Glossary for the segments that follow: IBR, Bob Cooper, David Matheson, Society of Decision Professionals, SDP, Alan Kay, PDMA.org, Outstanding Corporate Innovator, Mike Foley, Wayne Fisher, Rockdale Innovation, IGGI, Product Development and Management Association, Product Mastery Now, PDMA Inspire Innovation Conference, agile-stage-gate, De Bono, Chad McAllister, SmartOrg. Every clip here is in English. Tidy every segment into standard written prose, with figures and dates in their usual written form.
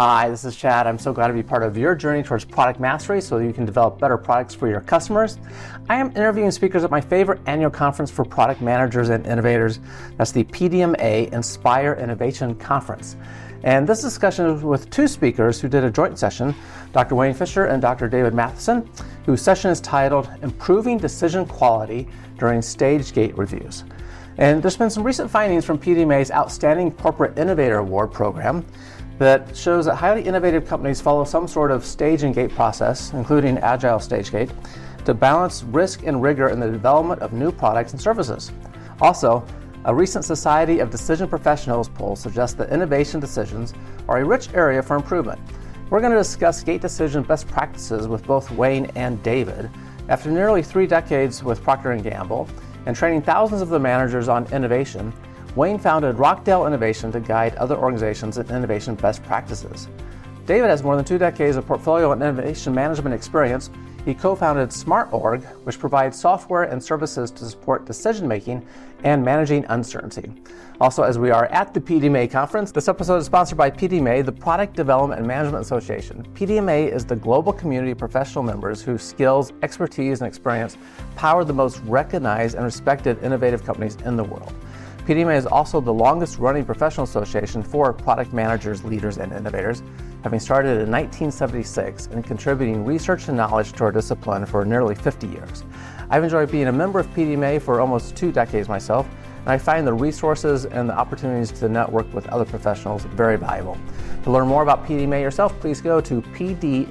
Hi, this is Chad. I'm so glad to be part of your journey towards product mastery so you can develop better products for your customers. I am interviewing speakers at my favorite annual conference for product managers and innovators. That's the PDMA Inspire Innovation Conference. And this discussion is with two speakers who did a joint session, Dr. Wayne Fisher and Dr. David Matheson, whose session is titled Improving Decision Quality During Stage Gate Reviews. And there's been some recent findings from PDMA's Outstanding Corporate Innovator Award program that shows that highly innovative companies follow some sort of stage and gate process, including agile stage gate, to balance risk and rigor in the development of new products and services. Also, a recent Society of Decision Professionals poll suggests that innovation decisions are a rich area for improvement. We're going to discuss gate decision best practices with both Wayne and David. After nearly 3 decades with Procter & Gamble and training thousands of the managers on innovation, Wayne founded Rockdale Innovation to guide other organizations in innovation best practices. David has more than 2 decades of portfolio and innovation management experience. He co-founded SmartOrg, which provides software and services to support decision-making and managing uncertainty. Also, as we are at the PDMA conference, this episode is sponsored by PDMA, the Product Development and Management Association. PDMA is the global community of professional members whose skills, expertise, and experience power the most recognized and respected innovative companies in the world. PDMA is also the longest-running professional association for product managers, leaders, and innovators, having started in 1976 and contributing research and knowledge to our discipline for nearly 50 years. I've enjoyed being a member of PDMA for almost 2 decades myself, and I find the resources and the opportunities to network with other professionals very valuable. To learn more about PDMA yourself, please go to pdma.org.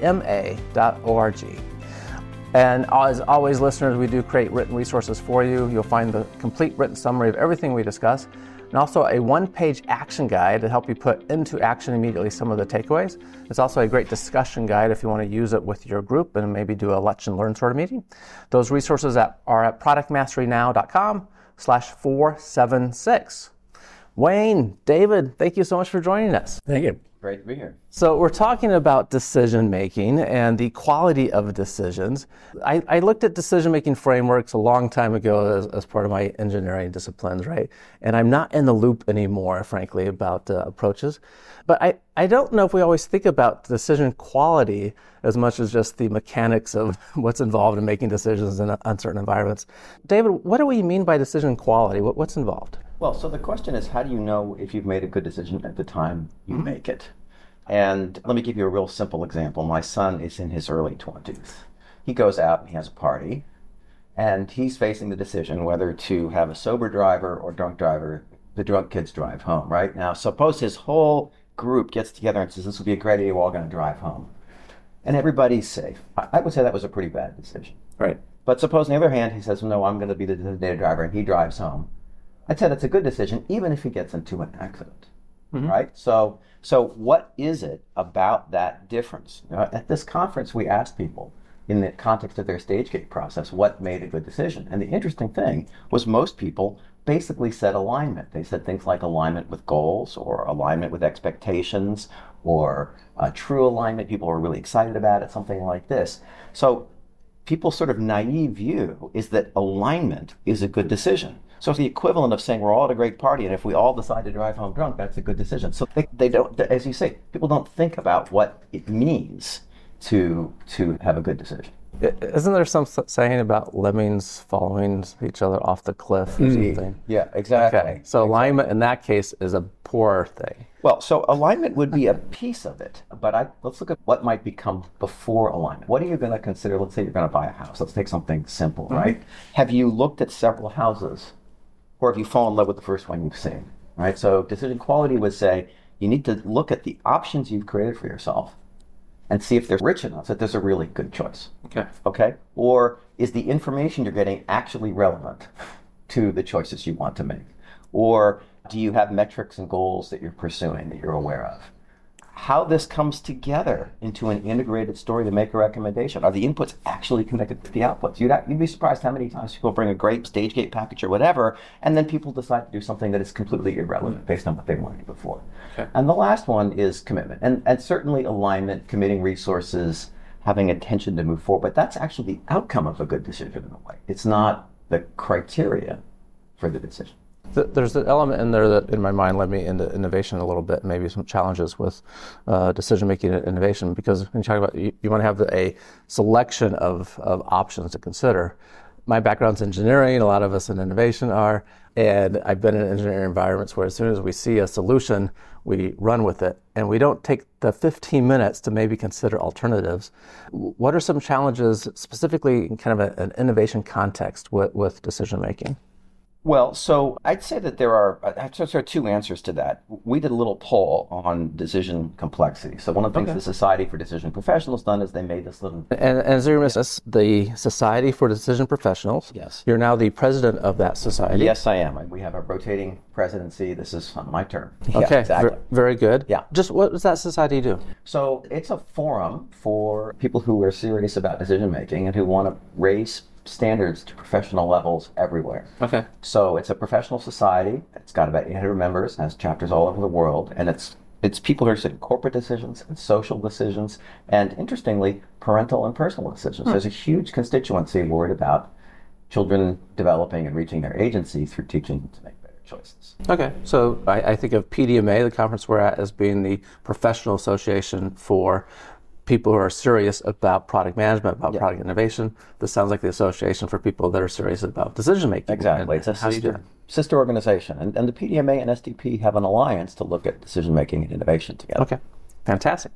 And as always, listeners, we do create written resources for you. You'll find the complete written summary of everything we discuss, and also a 1-page action guide to help you put into action immediately some of the takeaways. It's also a great discussion guide if you want to use it with your group and maybe do a Let's Learn sort of meeting. Those resources are at productmasterynow.com/476. Wayne, David, thank you so much for joining us. Thank you. Great to be here. So we're talking about decision-making and the quality of decisions. I looked at decision-making frameworks a long time ago as part of my engineering disciplines, right? And I'm not in the loop anymore, frankly, about approaches. But I don't know if we always think about decision quality as much as just the mechanics of what's involved in making decisions in uncertain environments. David, what do we mean by decision quality? What's involved? Well, so the question is, how do you know if you've made a good decision at the time you make it? And let me give you a real simple example. My son is in his early 20s. He goes out and he has a party, and he's facing the decision whether to have a sober driver or drunk driver. The drunk kids drive home, right? Now, suppose his whole group gets together and says, this will be a great idea, we're all going to drive home. And everybody's safe. I would say that was a pretty bad decision. Right. But suppose, on the other hand, he says, no, I'm going to be the designated driver, and he drives home. I'd say that's a good decision, even if he gets into an accident, right? So what is it about that difference? Now, at this conference, we asked people, in the context of their stage gate process, what made a good decision? And the interesting thing was most people basically said alignment. They said things like alignment with goals or alignment with expectations or true alignment. People were really excited about it, something like this. So people's sort of naive view is that alignment is a good decision. So it's the equivalent of saying we're all at a great party, and if we all decide to drive home drunk, that's a good decision. So they don't, as you say, people don't think about what it means to have a good decision. Isn't there some saying about lemmings following each other off the cliff or something? Yeah, exactly. Okay. So alignment in that case is a poor thing. Well, so alignment would be a piece of it, but let's look at what might become before alignment. What are you going to consider? Let's say you're going to buy a house. Let's take something simple, right? Have you looked at several houses? Or if you fall in love with the first one you've seen, right? So decision quality would say you need to look at the options you've created for yourself and see if they're rich enough that there's a really good choice. Okay? Or is the information you're getting actually relevant to the choices you want to make? Or do you have metrics and goals that you're pursuing that you're aware of? How this comes together into an integrated story to make a recommendation. Are the inputs actually connected to the outputs? You'd be surprised how many times people bring a great stage gate package or whatever, and then people decide to do something that is completely irrelevant based on what they wanted before. Okay. And the last one is commitment. And certainly alignment, committing resources, having intention to move forward. But that's actually the outcome of a good decision in a way. It's not the criteria for the decision. There's an element in there that, in my mind, led me into innovation a little bit, maybe some challenges with decision-making and innovation, because when you talk about, you want to have a selection of options to consider. My background's engineering, a lot of us in innovation are, and I've been in engineering environments where as soon as we see a solution, we run with it, and we don't take the 15 minutes to maybe consider alternatives. What are some challenges, specifically in kind of an innovation context with decision-making? Well, so I'd say that there are two answers to that. We did a little poll on decision complexity. So one of the things the Society for Decision Professionals done is they made this little... And so you're the Society for Decision Professionals. Yes. You're now the president of that society. Yes, I am. We have a rotating presidency. This is my term. Okay, yeah, exactly. Very good. Yeah. Just what does that society do? So it's a forum for people who are serious about decision making and who want to raise standards to professional levels everywhere. Okay. So it's a professional society. It's got about 800 members, has chapters all over the world, and it's people who are interested in corporate decisions and social decisions, and interestingly, parental and personal decisions. There's a huge constituency worried about children developing and reaching their agency through teaching them to make better choices. Okay. So I think of PDMA, the conference we're at, as being the professional association for people who are serious about product management, about product innovation. This sounds like the association for people that are serious about decision-making. Exactly. It's a sister organization. And the PDMA and SDP have an alliance to look at decision-making and innovation together. Okay. Fantastic.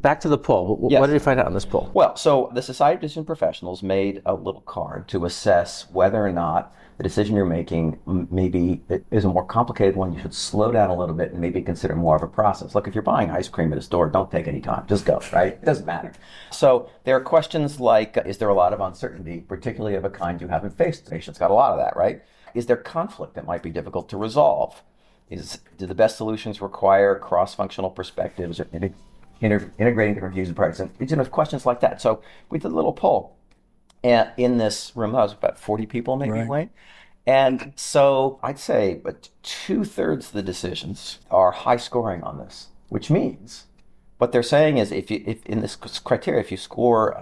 Back to the poll. Yes. What did you find out in this poll? Well, so the Society of Decision Professionals made a little card to assess whether or not the decision you're making maybe is a more complicated one. You should slow down a little bit and maybe consider more of a process. Look, if you're buying ice cream at a store, don't take any time. Just go, right? It doesn't matter. So there are questions like, is there a lot of uncertainty, particularly of a kind you haven't faced? Patients got a lot of that, right? Is there conflict that might be difficult to resolve? Do the best solutions require cross-functional perspectives or integrating different views and practices? Questions like that. So we did a little poll. And in this room, that was about 40 people, maybe, right. Wayne. And so I'd say but 2/3 of the decisions are high scoring on this, which means what they're saying is if in this criteria, if you score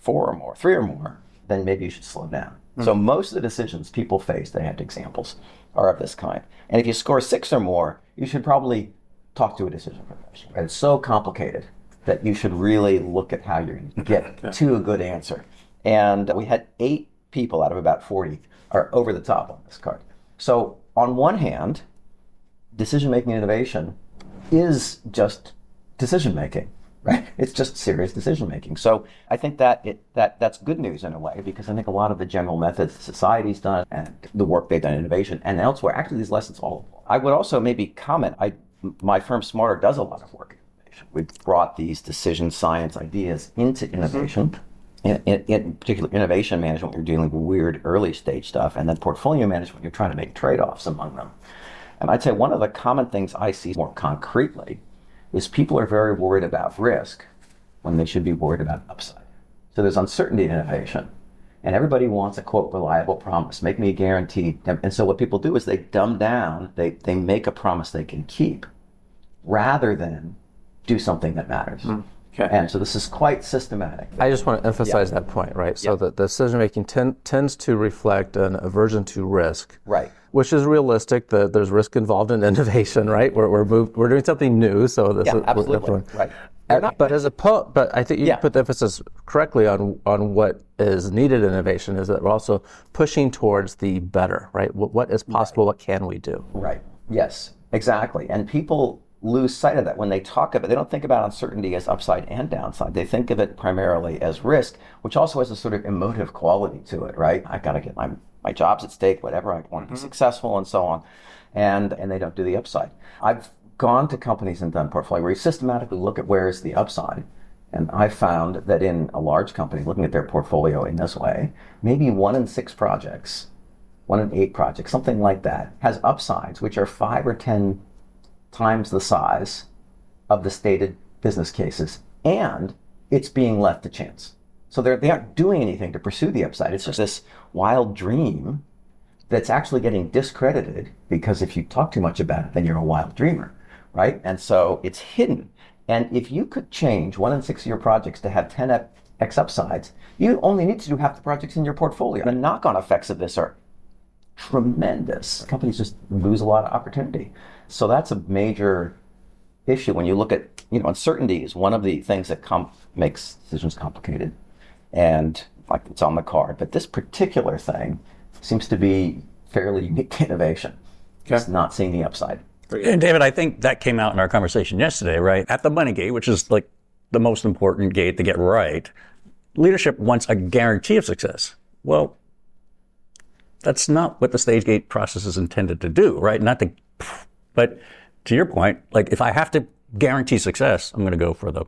4 or more, 3 or more, then maybe you should slow down. Mm-hmm. So most of the decisions people face, they had examples, are of this kind. And if you score 6 or more, you should probably talk to a decision professional. It's so complicated that you should really look at how you're going to get to a good answer. And we had 8 people out of about 40 are over the top on this card. So on one hand, decision-making innovation is just decision-making, right? It's just serious decision-making. So I think that that's good news in a way, because I think a lot of the general methods society's done and the work they've done in innovation and elsewhere, actually these lessons all apply. I would also maybe comment, my firm SmartOrg does a lot of work in innovation. We've brought these decision science ideas into innovation. Mm-hmm. In particular, innovation management, you're dealing with weird early stage stuff, and then portfolio management, you're trying to make trade-offs among them. And I'd say one of the common things I see more concretely is people are very worried about risk when they should be worried about upside. So there's uncertainty in innovation, and everybody wants a, quote, reliable promise, make me a guarantee. And so what people do is they dumb down, they make a promise they can keep rather than do something that matters. Mm. Okay. And so this is quite systematic. I just want to emphasize that point, right? So that the decision-making tends to reflect an aversion to risk. Right. Which is realistic, that there's risk involved in innovation, right? We're doing something new, so this is... absolutely, right. But I think you put the emphasis correctly on what is needed in innovation, is that we're also pushing towards the better, right? What is possible, what can we do? Right, yes, exactly. And people lose sight of that when they talk about it. They don't think about uncertainty as upside and downside. They think of it primarily as risk, which also has a sort of emotive quality to it, right? I've got to get my job's at stake, whatever, I want to be successful and so on. And they don't do the upside. I've gone to companies and done portfolio where you systematically look at where is the upside. And I found that in a large company, looking at their portfolio in this way, maybe 1 in 6 projects, 1 in 8 projects, something like that, has upsides, which are 5 or 10 times the size of the stated business cases, and it's being left to chance. So they aren't doing anything to pursue the upside. It's just this wild dream that's actually getting discredited, because if you talk too much about it, then you're a wild dreamer, right? And so it's hidden. And if you could change 1 in 6 of your projects to have 10x upsides, you only need to do half the projects in your portfolio. The knock-on effects of this are tremendous. Companies just lose a lot of opportunity. So that's a major issue when you look at, uncertainty is one of the things that makes decisions complicated. And like it's on the card, but this particular thing seems to be fairly unique to innovation. Okay. It's not seeing the upside. And David, I think that came out in our conversation yesterday, right? At the money gate, which is like the most important gate to get right, leadership wants a guarantee of success. Well, that's not what the stage gate process is intended to do, right? But to your point, like if I have to guarantee success, I'm going to go for the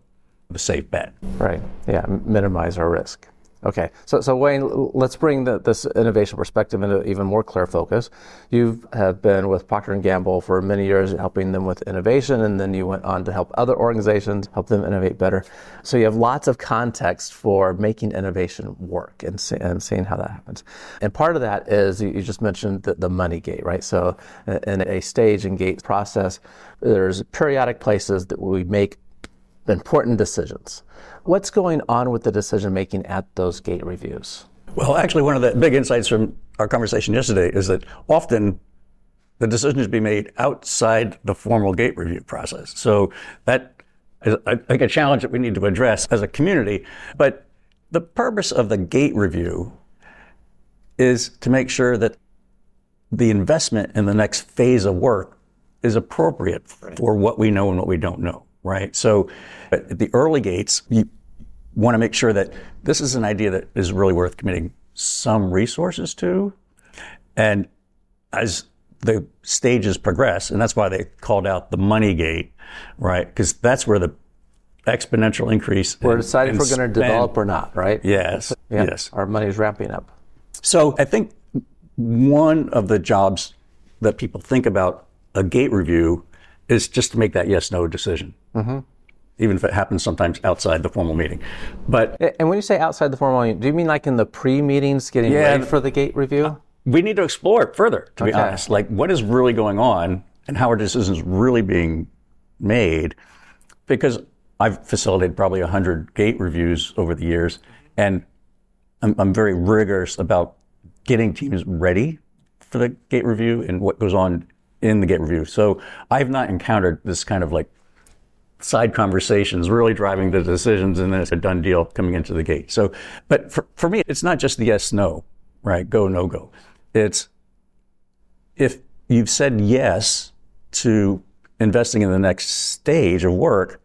safe bet. Right. Yeah. Minimize our risk. Okay. So Wayne, let's bring this innovation perspective into even more clear focus. You have been with Procter & Gamble for many years, helping them with innovation, and then you went on to help other organizations, help them innovate better. So you have lots of context for making innovation work and seeing how that happens. And part of that is, you just mentioned the money gate, right? So in a stage and gate process, there's periodic places that we make important decisions. What's going on with the decision making at those gate reviews? Well, actually, one of the big insights from our conversation yesterday is that often the decisions be made outside the formal gate review process. So that is, I think, a challenge that we need to address as a community. But the purpose of the gate review is to make sure that the investment in the next phase of work is appropriate for what we know and what we don't know. Right. So at the early gates, you want to make sure that this is an idea that is really worth committing some resources to. And as the stages progress, and that's why they called out the money gate, right? Because that's where the exponential increase. We're deciding if we're going to develop or not, right? Yes. Yeah, yes. Our money is ramping up. So I think one of the jobs that people think about a gate review is just to make that yes/no decision, even if it happens sometimes outside the formal meeting. And when you say outside the formal meeting, do you mean like in the pre-meetings getting ready for the gate review? We need to explore it further, to be honest. Like what is really going on and how are decisions really being made? Because I've facilitated probably 100 gate reviews over the years, and I'm very rigorous about getting teams ready for the gate review and what goes on in the gate review. So I've not encountered this kind of like side conversations really driving the decisions and then it's a done deal coming into the gate. So, but for me, it's not just the yes, no, right? Go, no go. It's if you've said yes to investing in the next stage of work,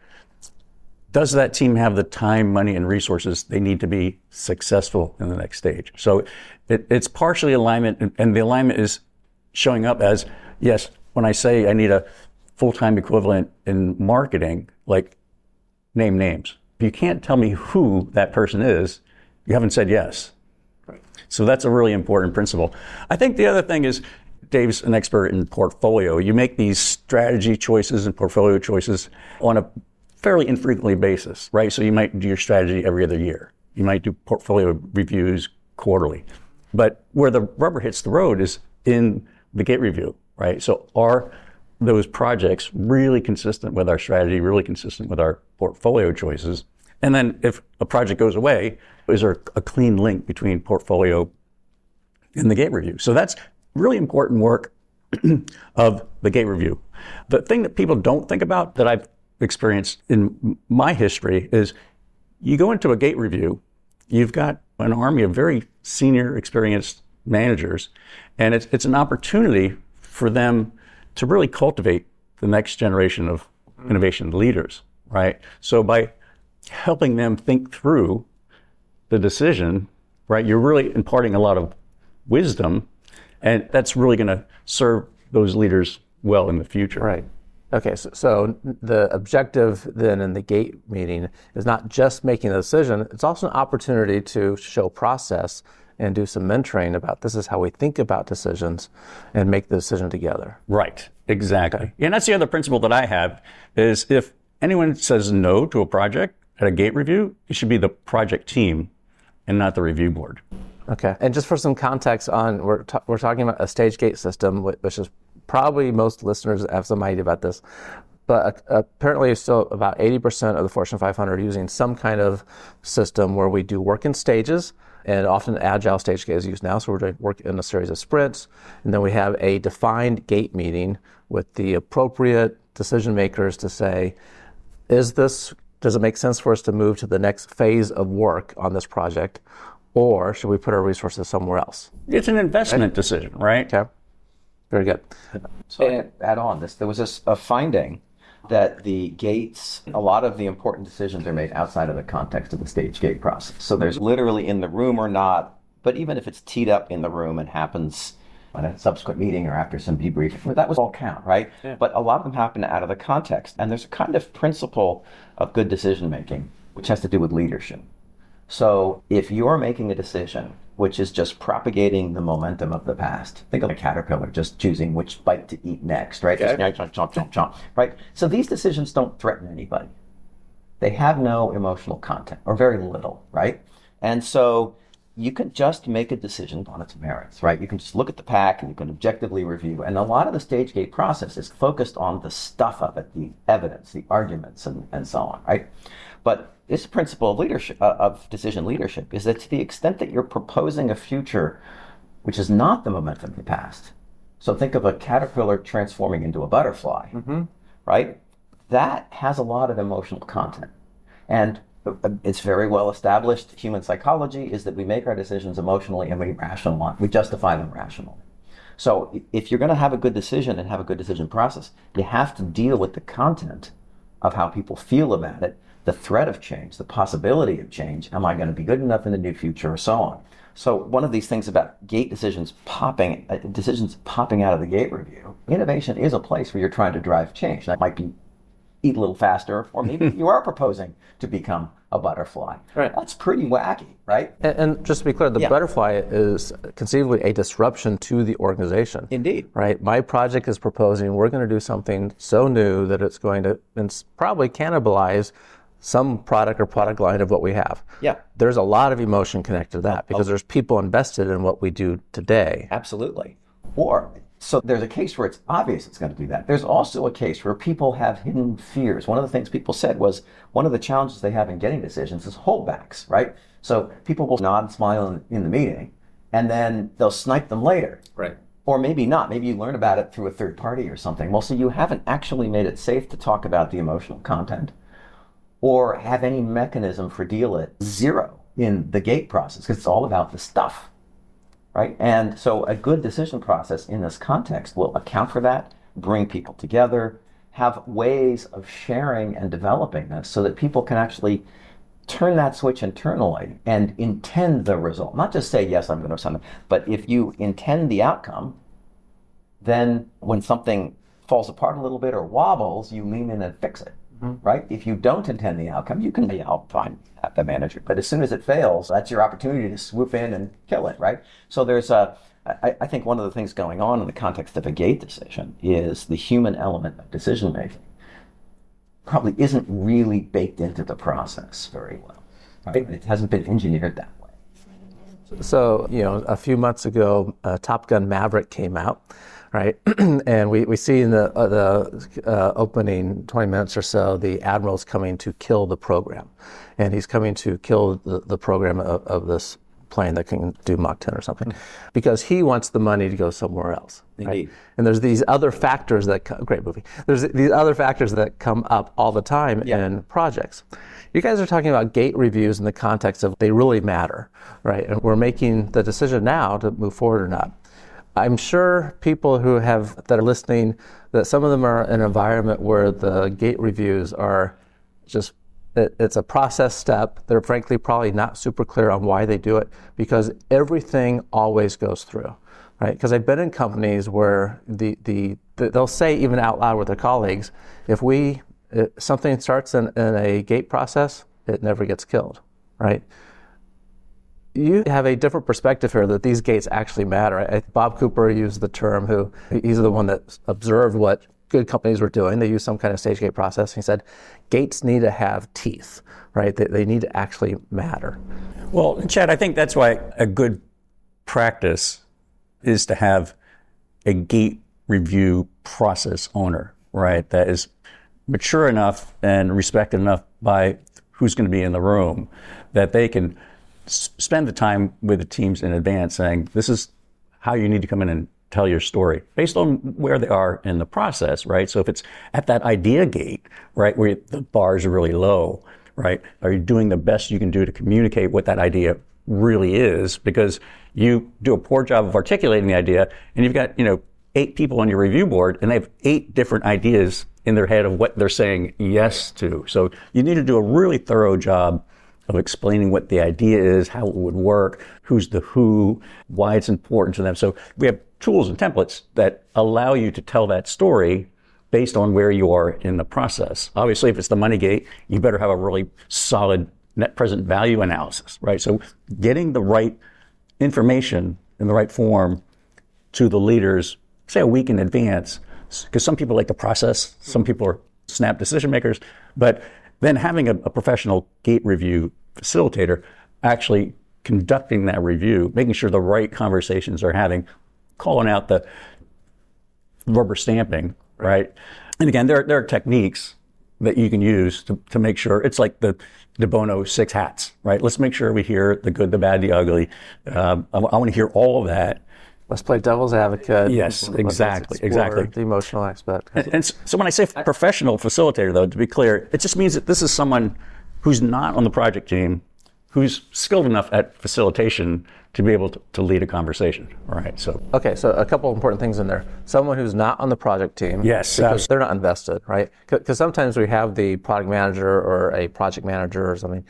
does that team have the time, money, and resources they need to be successful in the next stage? So it's partially alignment, and the alignment is showing up as, yes, when I say I need a full-time equivalent in marketing, like name names. If you can't tell me who that person is, you haven't said yes. Right. So that's a really important principle. I think the other thing is, Dave's an expert in portfolio. You make these strategy choices and portfolio choices on a fairly infrequently basis, right? So you might do your strategy every other year. You might do portfolio reviews quarterly. But where the rubber hits the road is in the gate review. Right. So are those projects really consistent with our strategy, really consistent with our portfolio choices? And then if a project goes away, is there a clean link between portfolio and the gate review? So that's really important work of the gate review. The thing that people don't think about that I've experienced in my history is you go into a gate review, you've got an army of very senior experienced managers, and it's an opportunity for them to really cultivate the next generation of innovation leaders, right? So by helping them think through the decision, right, you're really imparting a lot of wisdom, and that's really going to serve those leaders well in the future. Right. Okay, so the objective then in the gate meeting is not just making a decision, it's also an opportunity to show process and do some mentoring about this is how we think about decisions and make the decision together. Right, exactly. Okay. And that's the other principle that I have is if anyone says no to a project at a gate review, it should be the project team and not the review board. Okay, and just for some context on, we're talking about a stage gate system, which is probably most listeners have some idea about this, but apparently it's still about 80% of the Fortune 500 using some kind of system where we do work in stages And often agile stage gate is used now, so we're doing work in a series of sprints. And then we have a defined gate meeting with the appropriate decision makers to say, does it make sense for us to move to the next phase of work on this project? Or should we put our resources somewhere else? It's an investment decision, right? Okay. Very good. So and I add on this, there was a finding that the gates, a lot of the important decisions are made outside of the context of the stage gate process. So there's literally in the room or not, but even if it's teed up in the room and happens at a subsequent meeting or after some debriefing, well, that was all count, right? Yeah. But a lot of them happen out of the context. And there's a kind of principle of good decision making, which has to do with leadership. So if you're making a decision, which is just propagating the momentum of the past, think of a caterpillar just choosing which bite to eat next, right? Okay. Just chomp, right? So these decisions don't threaten anybody. They have no emotional content, or very little, right? And so you can just make a decision on its merits, right? You can just look at the pack and you can objectively review. And a lot of the stage gate process is focused on the stuff of it, the evidence, the arguments, and so on, right? But this principle of leadership, of decision leadership, is that to the extent that you're proposing a future which is not the momentum of the past, so think of a caterpillar transforming into a butterfly, right? That has a lot of emotional content. And it's very well established, human psychology is that we make our decisions emotionally and we justify them rationally. So if you're going to have a good decision and have a good decision process, you have to deal with the content of how people feel about it, the threat of change, the possibility of change, am I going to be good enough in the near future, or so on. So one of these things about gate decisions popping out of the gate review, innovation is a place where you're trying to drive change. That might be eat a little faster, or maybe you are proposing to become a butterfly. Right. That's pretty wacky, right? And just to be clear, the butterfly is conceivably a disruption to the organization. Indeed. Right? My project is proposing we're going to do something so new that it's going to probably cannibalize some product or product line of what we have. Yeah. There's a lot of emotion connected to that because there's people invested in what we do today. Absolutely. So there's a case where it's obvious it's going to do that. There's also a case where people have hidden fears. One of the things people said was one of the challenges they have in getting decisions is holdbacks, right? So people will nod and smile in the meeting, and then they'll snipe them later. Right. Or maybe not. Maybe you learn about it through a third party or something. Well, so you haven't actually made it safe to talk about the emotional content or have any mechanism for deal at zero in the gate process, because it's all about the stuff, right? And so a good decision process in this context will account for that, bring people together, have ways of sharing and developing this so that people can actually turn that switch internally and intend the result. Not just say, yes, I'm going to do something, but if you intend the outcome, then when something falls apart a little bit or wobbles, you lean in and fix it. Right? If you don't intend the outcome, you can be out fine at the manager. But as soon as it fails, that's your opportunity to swoop in and kill it, right? So there's I think one of the things going on in the context of a gate decision is the human element of decision making probably isn't really baked into the process very well. Right? It hasn't been engineered that way. So, a few months ago, Top Gun Maverick came out. Right, and we see in the opening 20 minutes or so, the admiral's coming to kill the program, and he's coming to kill the program of this plane that can do Mach 10 or something, because he wants the money to go somewhere else. Right? And there's these other factors that come up all the time in projects. You guys are talking about gate reviews in the context of they really matter, right? And we're making the decision now to move forward or not. I'm sure people that are listening, that some of them are in an environment where the gate reviews are just, it's a process step. They're frankly probably not super clear on why they do it, because everything always goes through, right? Because I've been in companies where they'll say even out loud with their colleagues, if something starts in a gate process, it never gets killed, right? You have a different perspective here that these gates actually matter. Bob Cooper used the term, he's the one that observed what good companies were doing. They used some kind of stage gate process. He said, gates need to have teeth, right? They need to actually matter. Well, Chad, I think that's why a good practice is to have a gate review process owner, right? That is mature enough and respected enough by who's going to be in the room that they can spend the time with the teams in advance saying, this is how you need to come in and tell your story based on where they are in the process, right? So if it's at that idea gate, right, where the bars are really low, right, are you doing the best you can do to communicate what that idea really is? Because you do a poor job of articulating the idea, and you've got, you know, 8 people on your review board, and they have 8 different ideas in their head of what they're saying yes to. So you need to do a really thorough job of explaining what the idea is, how it would work, who's the who, why it's important to them. So we have tools and templates that allow you to tell that story based on where you are in the process. Obviously, if it's the money gate, you better have a really solid net present value analysis, right? So getting the right information in the right form to the leaders, say a week in advance, because some people like the process, some people are snap decision makers, but then having a professional gate review facilitator actually conducting that review, making sure the right conversations are having, calling out the rubber stamping, right? And again, there are techniques that you can use to make sure, it's like the De Bono 6 hats, right? Let's make sure we hear the good, the bad, the ugly. I want to hear all of that. Let's play devil's advocate. Yes, exactly. The emotional aspect. And so when I say professional facilitator, though, to be clear, it just means that this is someone who's not on the project team, who's skilled enough at facilitation to be able to lead a conversation. All right. So okay. So a couple of important things in there. Someone who's not on the project team. Yes. Because they're not invested, right? Because sometimes we have the product manager or a project manager or something.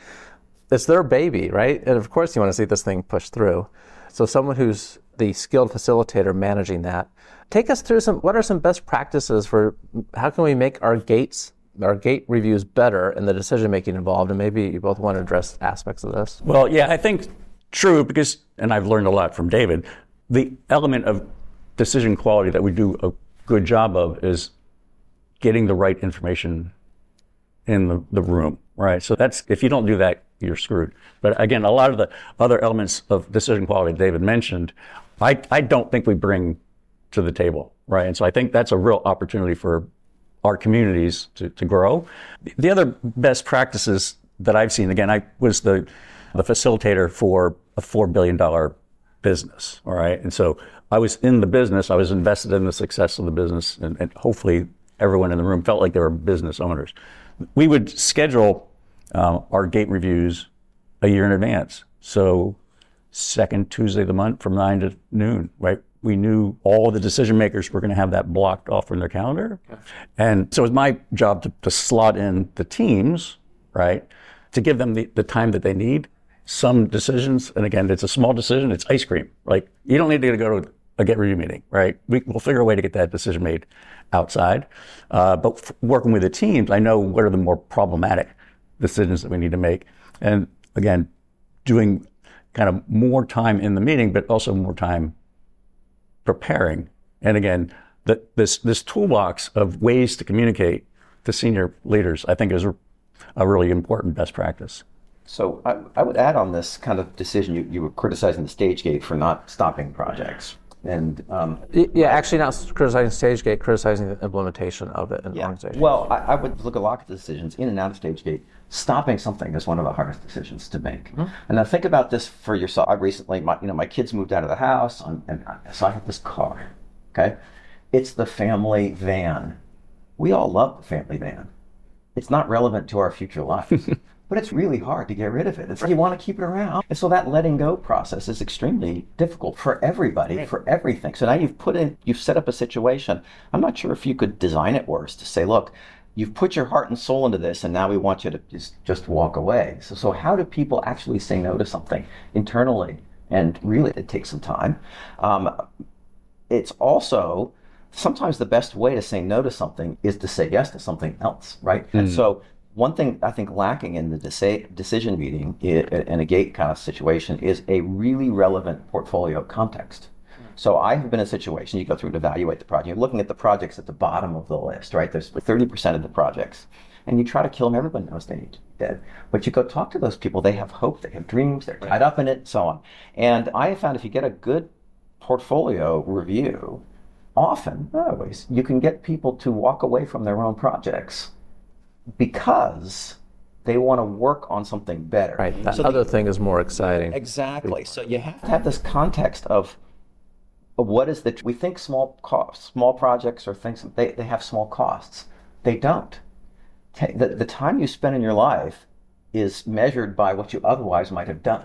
It's their baby, right? And of course, you want to see this thing pushed through. So someone who's the skilled facilitator managing that. Take us through what are some best practices for how can we make our gate reviews better and the decision-making involved? And maybe you both want to address aspects of this. Well, yeah, I think true because, and I've learned a lot from David, the element of decision quality that we do a good job of is getting the right information in the room, right? So that's, if you don't do that, you're screwed. But again, a lot of the other elements of decision quality David mentioned, I don't think we bring to the table, right? And so I think that's a real opportunity for our communities to grow. The other best practices that I've seen, again, I was the facilitator for a $4 billion business, all right? And so I was in the business, I was invested in the success of the business, and hopefully everyone in the room felt like they were business owners. We would schedule our gate reviews a year in advance. So second Tuesday of the month from 9 to noon, right? We knew all the decision makers were going to have that blocked off from their calendar. Okay. And so it was my job to slot in the teams, right, to give them the time that they need. Some decisions, and again, it's a small decision, it's ice cream. Like, you don't need to go to a gate review meeting, right? We'll figure a way to get that decision made outside. But working with the teams, I know what are the more problematic decisions that we need to make. And again, doing kind of more time in the meeting, but also more time preparing. And again, this toolbox of ways to communicate to senior leaders, I think is a really important best practice. So I would add on this kind of decision, you were criticizing the stage gate for not stopping projects. And actually not criticizing StageGate, criticizing the implementation of it in the organization. Well, I would look a lot at the decisions in and out of StageGate. Stopping something is one of the hardest decisions to make. Mm-hmm. And now think about this for yourself. I recently, my kids moved out of the house, so I have this car. Okay, it's the family van. We all love the family van. It's not relevant to our future lives. But it's really hard to get rid of it. It's like you want to keep it around. And so that letting go process is extremely difficult for everybody, for everything. So now you've set up a situation. I'm not sure if you could design it worse to say, look, you've put your heart and soul into this, and now we want you to just walk away. So how do people actually say no to something internally? And really, it takes some time. It's also, sometimes the best way to say no to something is to say yes to something else, right? Mm. And so one thing I think lacking in the decision meeting in a gate kind of situation is a really relevant portfolio context. So I have been in a situation, you go through and evaluate the project, you're looking at the projects at the bottom of the list, right? There's 30% of the projects. And you try to kill them, everyone knows they need to be dead. But you go talk to those people, they have hope, they have dreams, they're tied up in it, and so on. And I have found if you get a good portfolio review, often, not always, you can get people to walk away from their own projects because They want to work on something better. Right. That so other thing is more exciting. Exactly. So you have to have this context of what is the... We think small projects or things, they have small costs. They don't. The time you spend in your life is measured by what you otherwise might have done,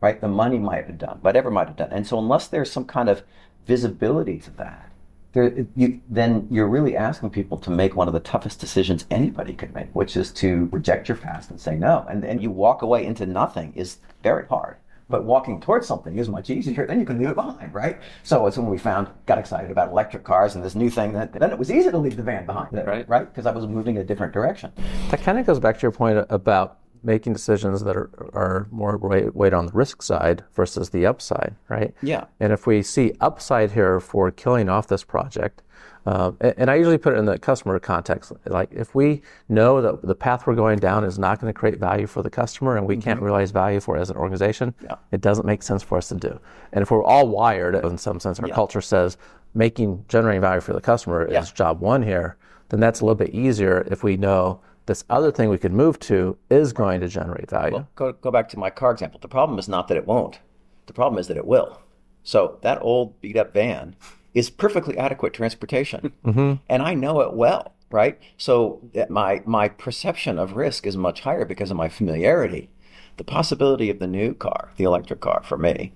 right? The money might have done, whatever might have done. And so unless there's some kind of visibility to that, then you're really asking people to make one of the toughest decisions anybody could make, which is to reject your past and say no. And you walk away into nothing is very hard. But walking towards something is much easier. Then you can leave it behind, right? So it's when we got excited about electric cars and this new thing, then it was easy to leave the van behind, right? Because I was moving in a different direction. That kind of goes back to your point about making decisions that are more weight on the risk side versus the upside, right? Yeah. And if we see upside here for killing off this project, and I usually put it in the customer context, like if we know that the path we're going down is not going to create value for the customer and we can't realize value for it as an organization, it doesn't make sense for us to do. And if we're all wired, in some sense, our culture says generating value for the customer is job one here, then that's a little bit easier if we know this other thing we could move to is going to generate value. Well, go back to my car example. The problem is not that it won't. The problem is that it will. So that old beat up van is perfectly adequate transportation. And I know it well, right? So my perception of risk is much higher because of my familiarity. The possibility of the new car, the electric car for me,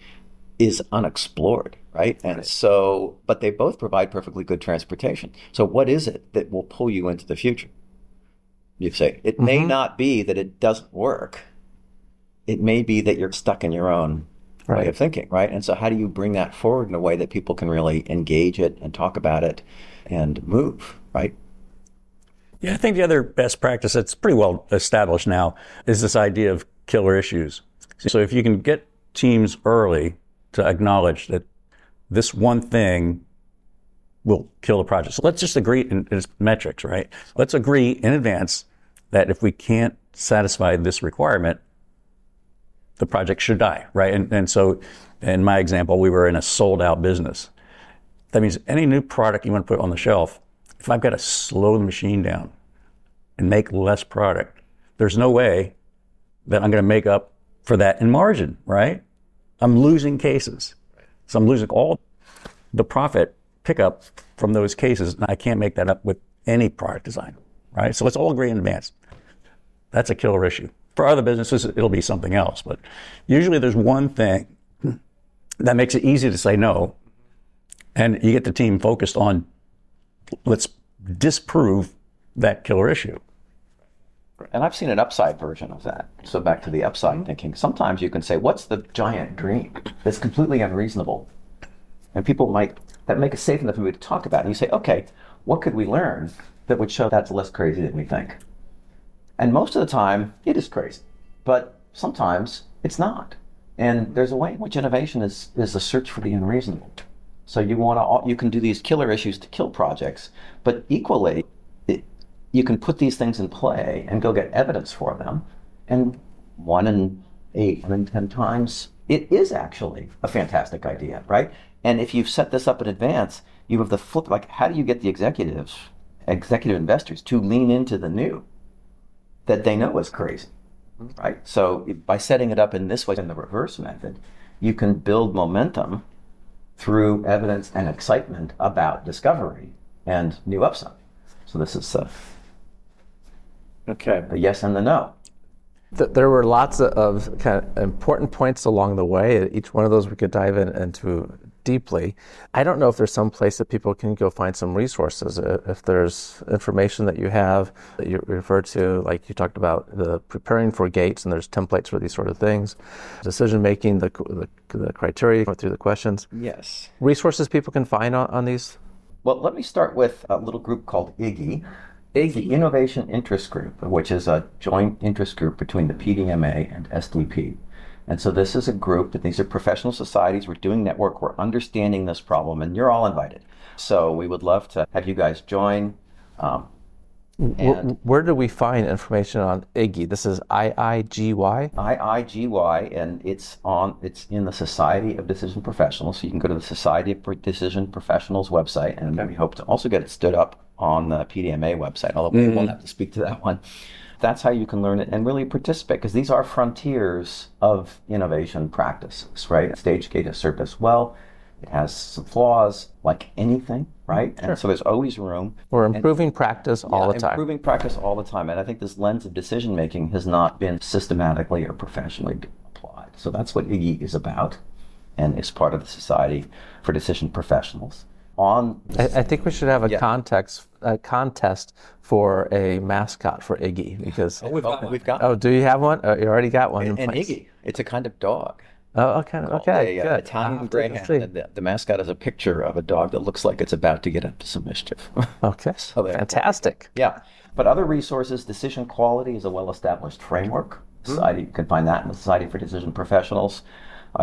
is unexplored, right? And so, but they both provide perfectly good transportation. So what is it that will pull you into the future? You say it may not be that it doesn't work. It may be that you're stuck in your own way of thinking, right? And so how do you bring that forward in a way that people can really engage it and talk about it and move, right? Yeah, I think the other best practice that's pretty well established now is this idea of killer issues. So if you can get teams early to acknowledge that this one thing will kill the project. So let's just agree, and it's metrics, right? Let's agree in advance that if we can't satisfy this requirement, the project should die, right? And so in my example, we were in a sold out business. That means any new product you want to put on the shelf, if I've got to slow the machine down and make less product, there's no way that I'm going to make up for that in margin, right? I'm losing cases. So I'm losing all the profit pick up from those cases, and I can't make that up with any product design, right? So let's all agree in advance. That's a killer issue. For other businesses, it'll be something else, but usually there's one thing that makes it easy to say no, and you get the team focused on, let's disprove that killer issue. And I've seen an upside version of that. So back to the upside thinking. Sometimes you can say, what's the giant dream that's completely unreasonable? And people might... that make it safe enough for me to talk about. And you say, okay, what could we learn that would show that's less crazy than we think? And most of the time, it is crazy. But sometimes it's not. And there's a way in which innovation is a search for the unreasonable. So you can do these killer issues to kill projects, but equally, you can put these things in play and go get evidence for them. And 1 in 8, 1 in 10 times, it is actually a fantastic idea, right? And if you've set this up in advance, you have the flip, like how do you get the executive investors to lean into the new that they know is crazy, right? So by setting it up in this way, in the reverse method, you can build momentum through evidence and excitement about discovery and new upside. So this is the yes and the no. There were lots of kind of important points along the way. Each one of those we could dive into deeply. I don't know if there's some place that people can go find some resources. If there's information that you have that you refer to, like you talked about the preparing for gates, and there's templates for these sort of things, decision making, the criteria, going through the questions. Yes. Resources people can find on these. Well, let me start with a little group called IGGI. IGGI, Innovation Interest Group, which is a joint interest group between the PDMA and SDP. And so this is a group, that these are professional societies. We're doing network. We're understanding this problem, and you're all invited. So we would love to have you guys join. Where do we find information on IGGI? This is IIGY? IIGY, and it's in the Society of Decision Professionals. So you can go to the Society of Decision Professionals website, and we hope to also get it stood up on the PDMA website, although we won't have to speak to that one. That's how you can learn it and really participate, because these are frontiers of innovation practices, right? Stage-gate has served us well. It has some flaws, like anything, right? Sure. And so there's always room. We're improving practice all the time. Improving practice all the time. And I think this lens of decision-making has not been systematically or professionally applied. So that's what IGGI is about and is part of the Society for Decision Professionals. I think we should have a contest for a mascot for IGGI. Because we've got one. Do you have one? Oh, you already got one. And IGGI, it's a kind of dog. Oh, okay. Good. Italian greyhound. The mascot is a picture of a dog that looks like it's about to get up to some mischief. Okay, so fantastic. Yeah, but other resources, decision quality is a well-established framework. Society, you can find that in the Society for Decision Professionals.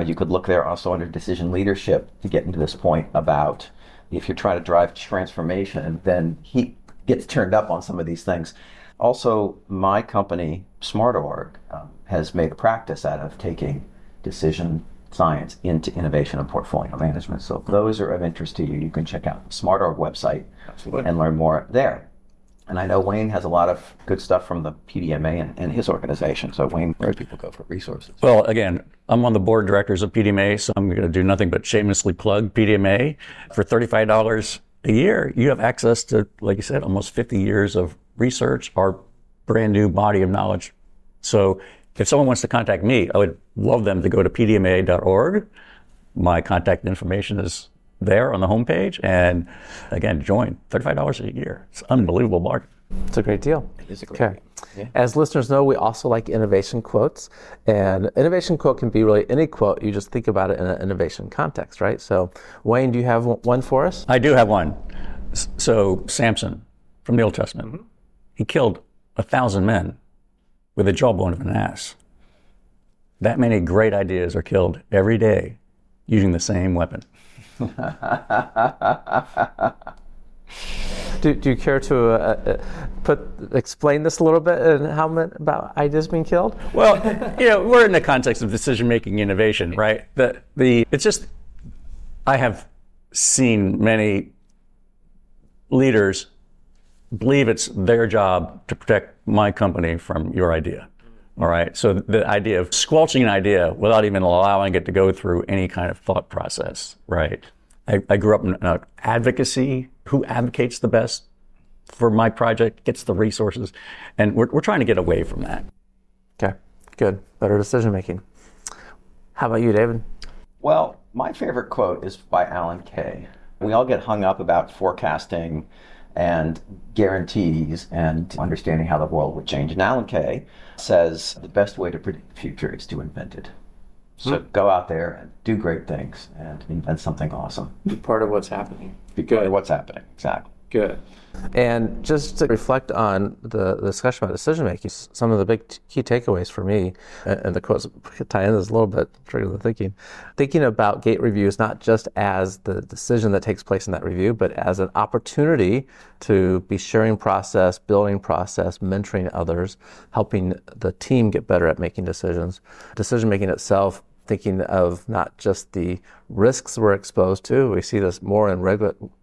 You could look there also under decision leadership to get into this point about if you're trying to drive transformation, then he gets turned up on some of these things. Also, my company, SmartOrg, has made a practice out of taking decision science into innovation and portfolio management. So if those are of interest to you, you can check out the SmartOrg website and learn more there. And I know Wayne has a lot of good stuff from the PDMA and his organization. So Wayne, where do people go for resources? Well, again, I'm on the board of directors of PDMA, so I'm going to do nothing but shamelessly plug PDMA. For $35 a year, you have access to, like you said, almost 50 years of research or brand new body of knowledge. So if someone wants to contact me, I would love them to go to pdma.org. My contact information is there on the homepage, and again, join. $35 a year. It's an unbelievable bargain. It's a great deal. It is a great deal. Yeah. As listeners know, we also like innovation quotes, and innovation quote can be really any quote. You just think about it in an innovation context, right? So, Wayne, do you have one for us? I do have one. So, Samson from the Old Testament, he killed 1,000 men with the jawbone of an ass. That many great ideas are killed every day using the same weapon. Do you care to explain this a little bit and about ideas being killed? Well, we're in the context of decision-making innovation, right? I have seen many leaders believe it's their job to protect my company from your idea. All right. So the idea of squelching an idea without even allowing it to go through any kind of thought process, right? I grew up in advocacy. Who advocates the best for my project gets the resources, and we're trying to get away from that. Okay, good. Better decision making. How about you, David? Well, my favorite quote is by Alan Kay. We all get hung up about forecasting and guarantees and understanding how the world would change. And Alan Kay says the best way to predict the future is to invent it. So go out there and do great things and invent something awesome. Be part of what's happening. Be good at what's happening, exactly. Good. And just to reflect on the discussion about decision making, some of the big key takeaways for me, and the quotes tie in this a little bit, trigger the thinking about gate reviews not just as the decision that takes place in that review, but as an opportunity to be sharing process, building process, mentoring others, helping the team get better at making decisions. Decision making itself, thinking of not just the risks we're exposed to. We see this more in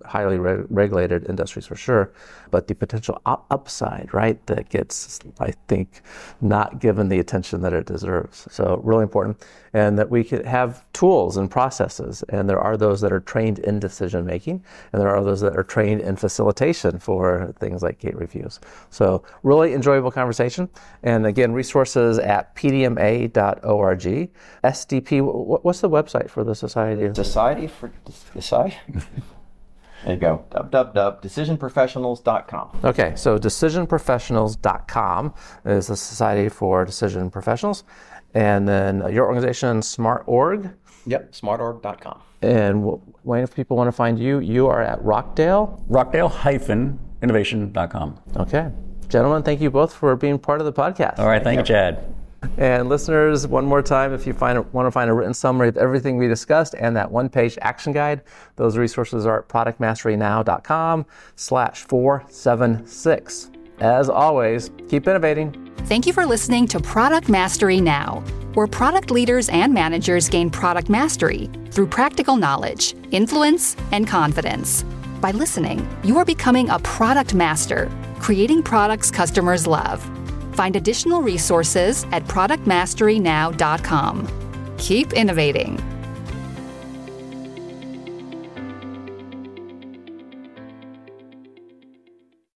highly regulated industries for sure, but the potential upside, right, that gets, I think, not given the attention that it deserves. So really important. And that we could have tools and processes, and there are those that are trained in decision making, and there are those that are trained in facilitation for things like gate reviews. So really enjoyable conversation. And again, resources at pdma.org. SDP, what's the website for the Society? There you go. www.decisionprofessionals.com. Okay, so decisionprofessionals.com is the Society for Decision Professionals. And then your organization, SmartOrg? Yep, smartorg.com. And Wayne, if people want to find you, you are at Rockdale? Rockdale-innovation.com. Okay. Gentlemen, thank you both for being part of the podcast. All right, thank you, Chad. And listeners, one more time, if you want to find a written summary of everything we discussed and that one-page action guide, those resources are at productmasterynow.com/476. As always, keep innovating. Thank you for listening to Product Mastery Now, where product leaders and managers gain product mastery through practical knowledge, influence, and confidence. By listening, you are becoming a product master, creating products customers love. Find additional resources at productmasterynow.com. Keep innovating.